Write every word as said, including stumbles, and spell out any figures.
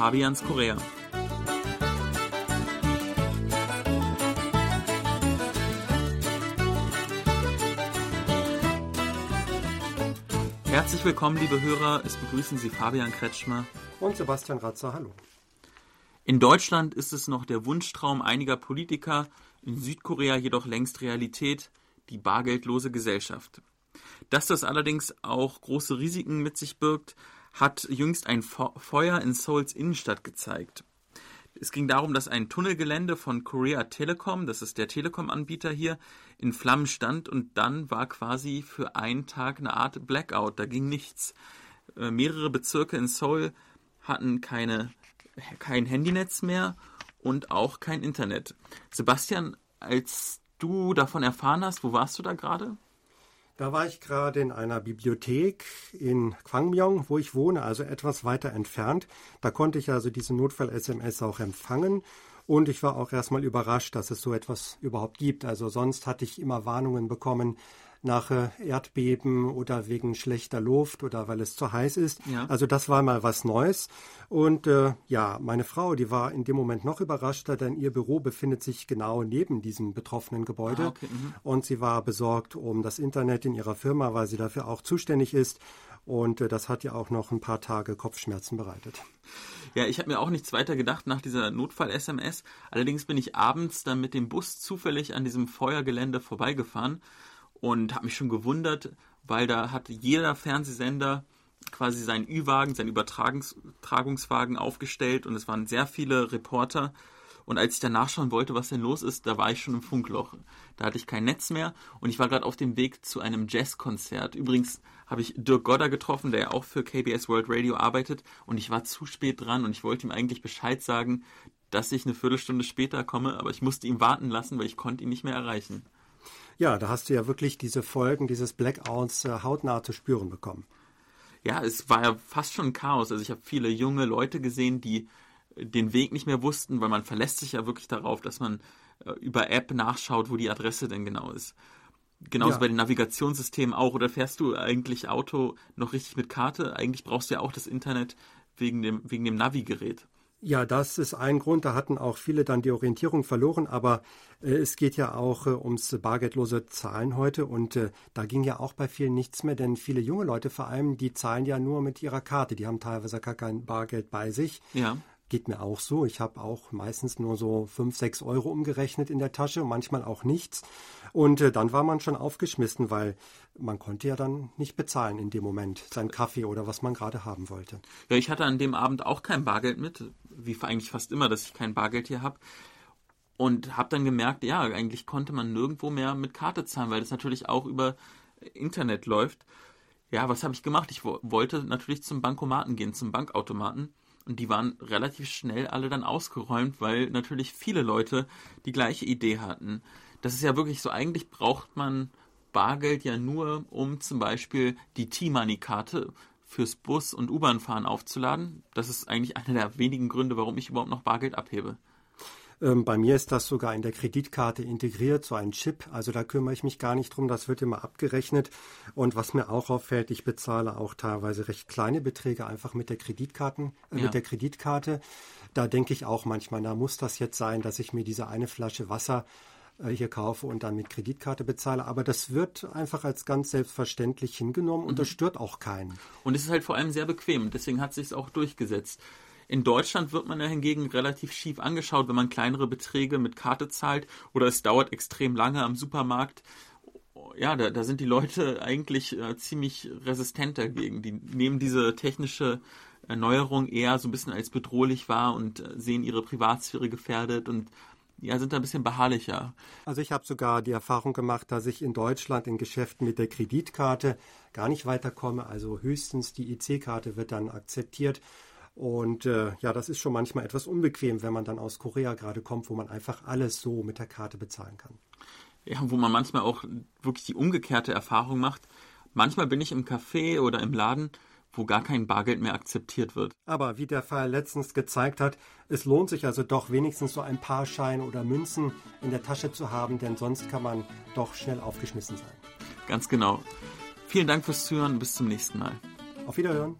Fabians Korea. Herzlich willkommen, liebe Hörer. Es begrüßen Sie Fabian Kretschmer und Sebastian Ratzer. Hallo. In Deutschland ist es noch der Wunschtraum einiger Politiker, in Südkorea jedoch längst Realität, die bargeldlose Gesellschaft. Dass das allerdings auch große Risiken mit sich birgt, hat jüngst ein Feuer in Seouls Innenstadt gezeigt. Es ging darum, dass ein Tunnelgelände von Korea Telecom, das ist der Telekom-Anbieter hier, in Flammen stand und dann war quasi für einen Tag eine Art Blackout, da ging nichts. Äh, mehrere Bezirke in Seoul hatten keine, kein Handynetz mehr und auch kein Internet. Sebastian, als du davon erfahren hast, wo warst du da gerade? Da war ich gerade in einer Bibliothek in Kwangmyong, wo ich wohne, also etwas weiter entfernt. Da konnte ich also diese Notfall-S M S auch empfangen und ich war auch erstmal überrascht, dass es so etwas überhaupt gibt. Also sonst hatte ich immer Warnungen bekommen nach Erdbeben oder wegen schlechter Luft oder weil es zu heiß ist. Ja. Also das war mal was Neues. Und äh, ja, meine Frau, die war in dem Moment noch überraschter, denn ihr Büro befindet sich genau neben diesem betroffenen Gebäude. Ah, okay. Mhm. Und sie war besorgt um das Internet in ihrer Firma, weil sie dafür auch zuständig ist. Und äh, das hat ihr auch noch ein paar Tage Kopfschmerzen bereitet. Ja, ich habe mir auch nichts weiter gedacht nach dieser Notfall-S M S. Allerdings bin ich abends dann mit dem Bus zufällig an diesem Feuergelände vorbeigefahren. Und habe mich schon gewundert, weil da hat jeder Fernsehsender quasi seinen Ü-Wagen, seinen Übertragungs- Übertragungswagen aufgestellt und es waren sehr viele Reporter. Und als ich dann nachschauen wollte, was denn los ist, da war ich schon im Funkloch. Da hatte ich kein Netz mehr und ich war gerade auf dem Weg zu einem Jazzkonzert. Übrigens habe ich Dirk Goddard getroffen, der ja auch für K B S World Radio arbeitet und ich war zu spät dran und ich wollte ihm eigentlich Bescheid sagen, dass ich eine Viertelstunde später komme, aber ich musste ihn warten lassen, weil ich konnte ihn nicht mehr erreichen. Ja, da hast du ja wirklich diese Folgen dieses Blackouts äh, hautnah zu spüren bekommen. Ja, es war ja fast schon Chaos. Also ich habe viele junge Leute gesehen, die den Weg nicht mehr wussten, weil man verlässt sich ja wirklich darauf, dass man äh, über App nachschaut, wo die Adresse denn genau ist. Genauso ja. Bei den Navigationssystemen auch. Oder fährst du eigentlich Auto noch richtig mit Karte? Eigentlich brauchst du ja auch das Internet wegen dem, wegen dem Navi-Gerät. Ja, das ist ein Grund. Da hatten auch viele dann die Orientierung verloren. Aber äh, es geht ja auch äh, ums bargeldlose Zahlen heute. Und äh, da ging ja auch bei vielen nichts mehr. Denn viele junge Leute vor allem, die zahlen ja nur mit ihrer Karte. Die haben teilweise gar kein Bargeld bei sich. Ja. Geht mir auch so. Ich habe auch meistens nur so fünf, sechs Euro umgerechnet in der Tasche. Manchmal auch nichts. Und äh, dann war man schon aufgeschmissen, weil man konnte ja dann nicht bezahlen in dem Moment, seinen Kaffee oder was man gerade haben wollte. Ja, ich hatte an dem Abend auch kein Bargeld mit, wie eigentlich fast immer, dass ich kein Bargeld hier habe. Und habe dann gemerkt, ja, eigentlich konnte man nirgendwo mehr mit Karte zahlen, weil das natürlich auch über Internet läuft. Ja, was habe ich gemacht? Ich wo- wollte natürlich zum Bankomaten gehen, zum Bankautomaten. Und die waren relativ schnell alle dann ausgeräumt, weil natürlich viele Leute die gleiche Idee hatten. Das ist ja wirklich so, eigentlich braucht man Bargeld ja nur, um zum Beispiel die T-Money-Karte fürs Bus- und U-Bahn-Fahren aufzuladen. Das ist eigentlich einer der wenigen Gründe, warum ich überhaupt noch Bargeld abhebe. Ähm, bei mir ist das sogar in der Kreditkarte integriert, so ein Chip. Also da kümmere ich mich gar nicht drum, das wird immer abgerechnet. Und was mir auch auffällt, ich bezahle auch teilweise recht kleine Beträge einfach mit der Kreditkarten, äh, ja. mit der Kreditkarte. Da denke ich auch manchmal, da muss das jetzt sein, dass ich mir diese eine Flasche Wasser hier kaufe und dann mit Kreditkarte bezahle. Aber das wird einfach als ganz selbstverständlich hingenommen und mhm. das stört auch keinen. Und es ist halt vor allem sehr bequem. Deswegen hat es sich auch durchgesetzt. In Deutschland wird man ja hingegen relativ schief angeschaut, wenn man kleinere Beträge mit Karte zahlt oder es dauert extrem lange am Supermarkt. Ja, da, da sind die Leute eigentlich äh, ziemlich resistent dagegen. Die nehmen diese technische Erneuerung eher so ein bisschen als bedrohlich wahr und sehen ihre Privatsphäre gefährdet und ja, sind da ein bisschen beharrlicher. Also ich habe sogar die Erfahrung gemacht, dass ich in Deutschland in Geschäften mit der Kreditkarte gar nicht weiterkomme. Also höchstens die I C-Karte wird dann akzeptiert. Und äh, ja, das ist schon manchmal etwas unbequem, wenn man dann aus Korea gerade kommt, wo man einfach alles so mit der Karte bezahlen kann. Ja, wo man manchmal auch wirklich die umgekehrte Erfahrung macht. Manchmal bin ich im Café oder im Laden, wo gar kein Bargeld mehr akzeptiert wird. Aber wie der Fall letztens gezeigt hat, es lohnt sich also doch wenigstens so ein paar Scheine oder Münzen in der Tasche zu haben, denn sonst kann man doch schnell aufgeschmissen sein. Ganz genau. Vielen Dank fürs Zuhören, bis zum nächsten Mal. Auf Wiederhören.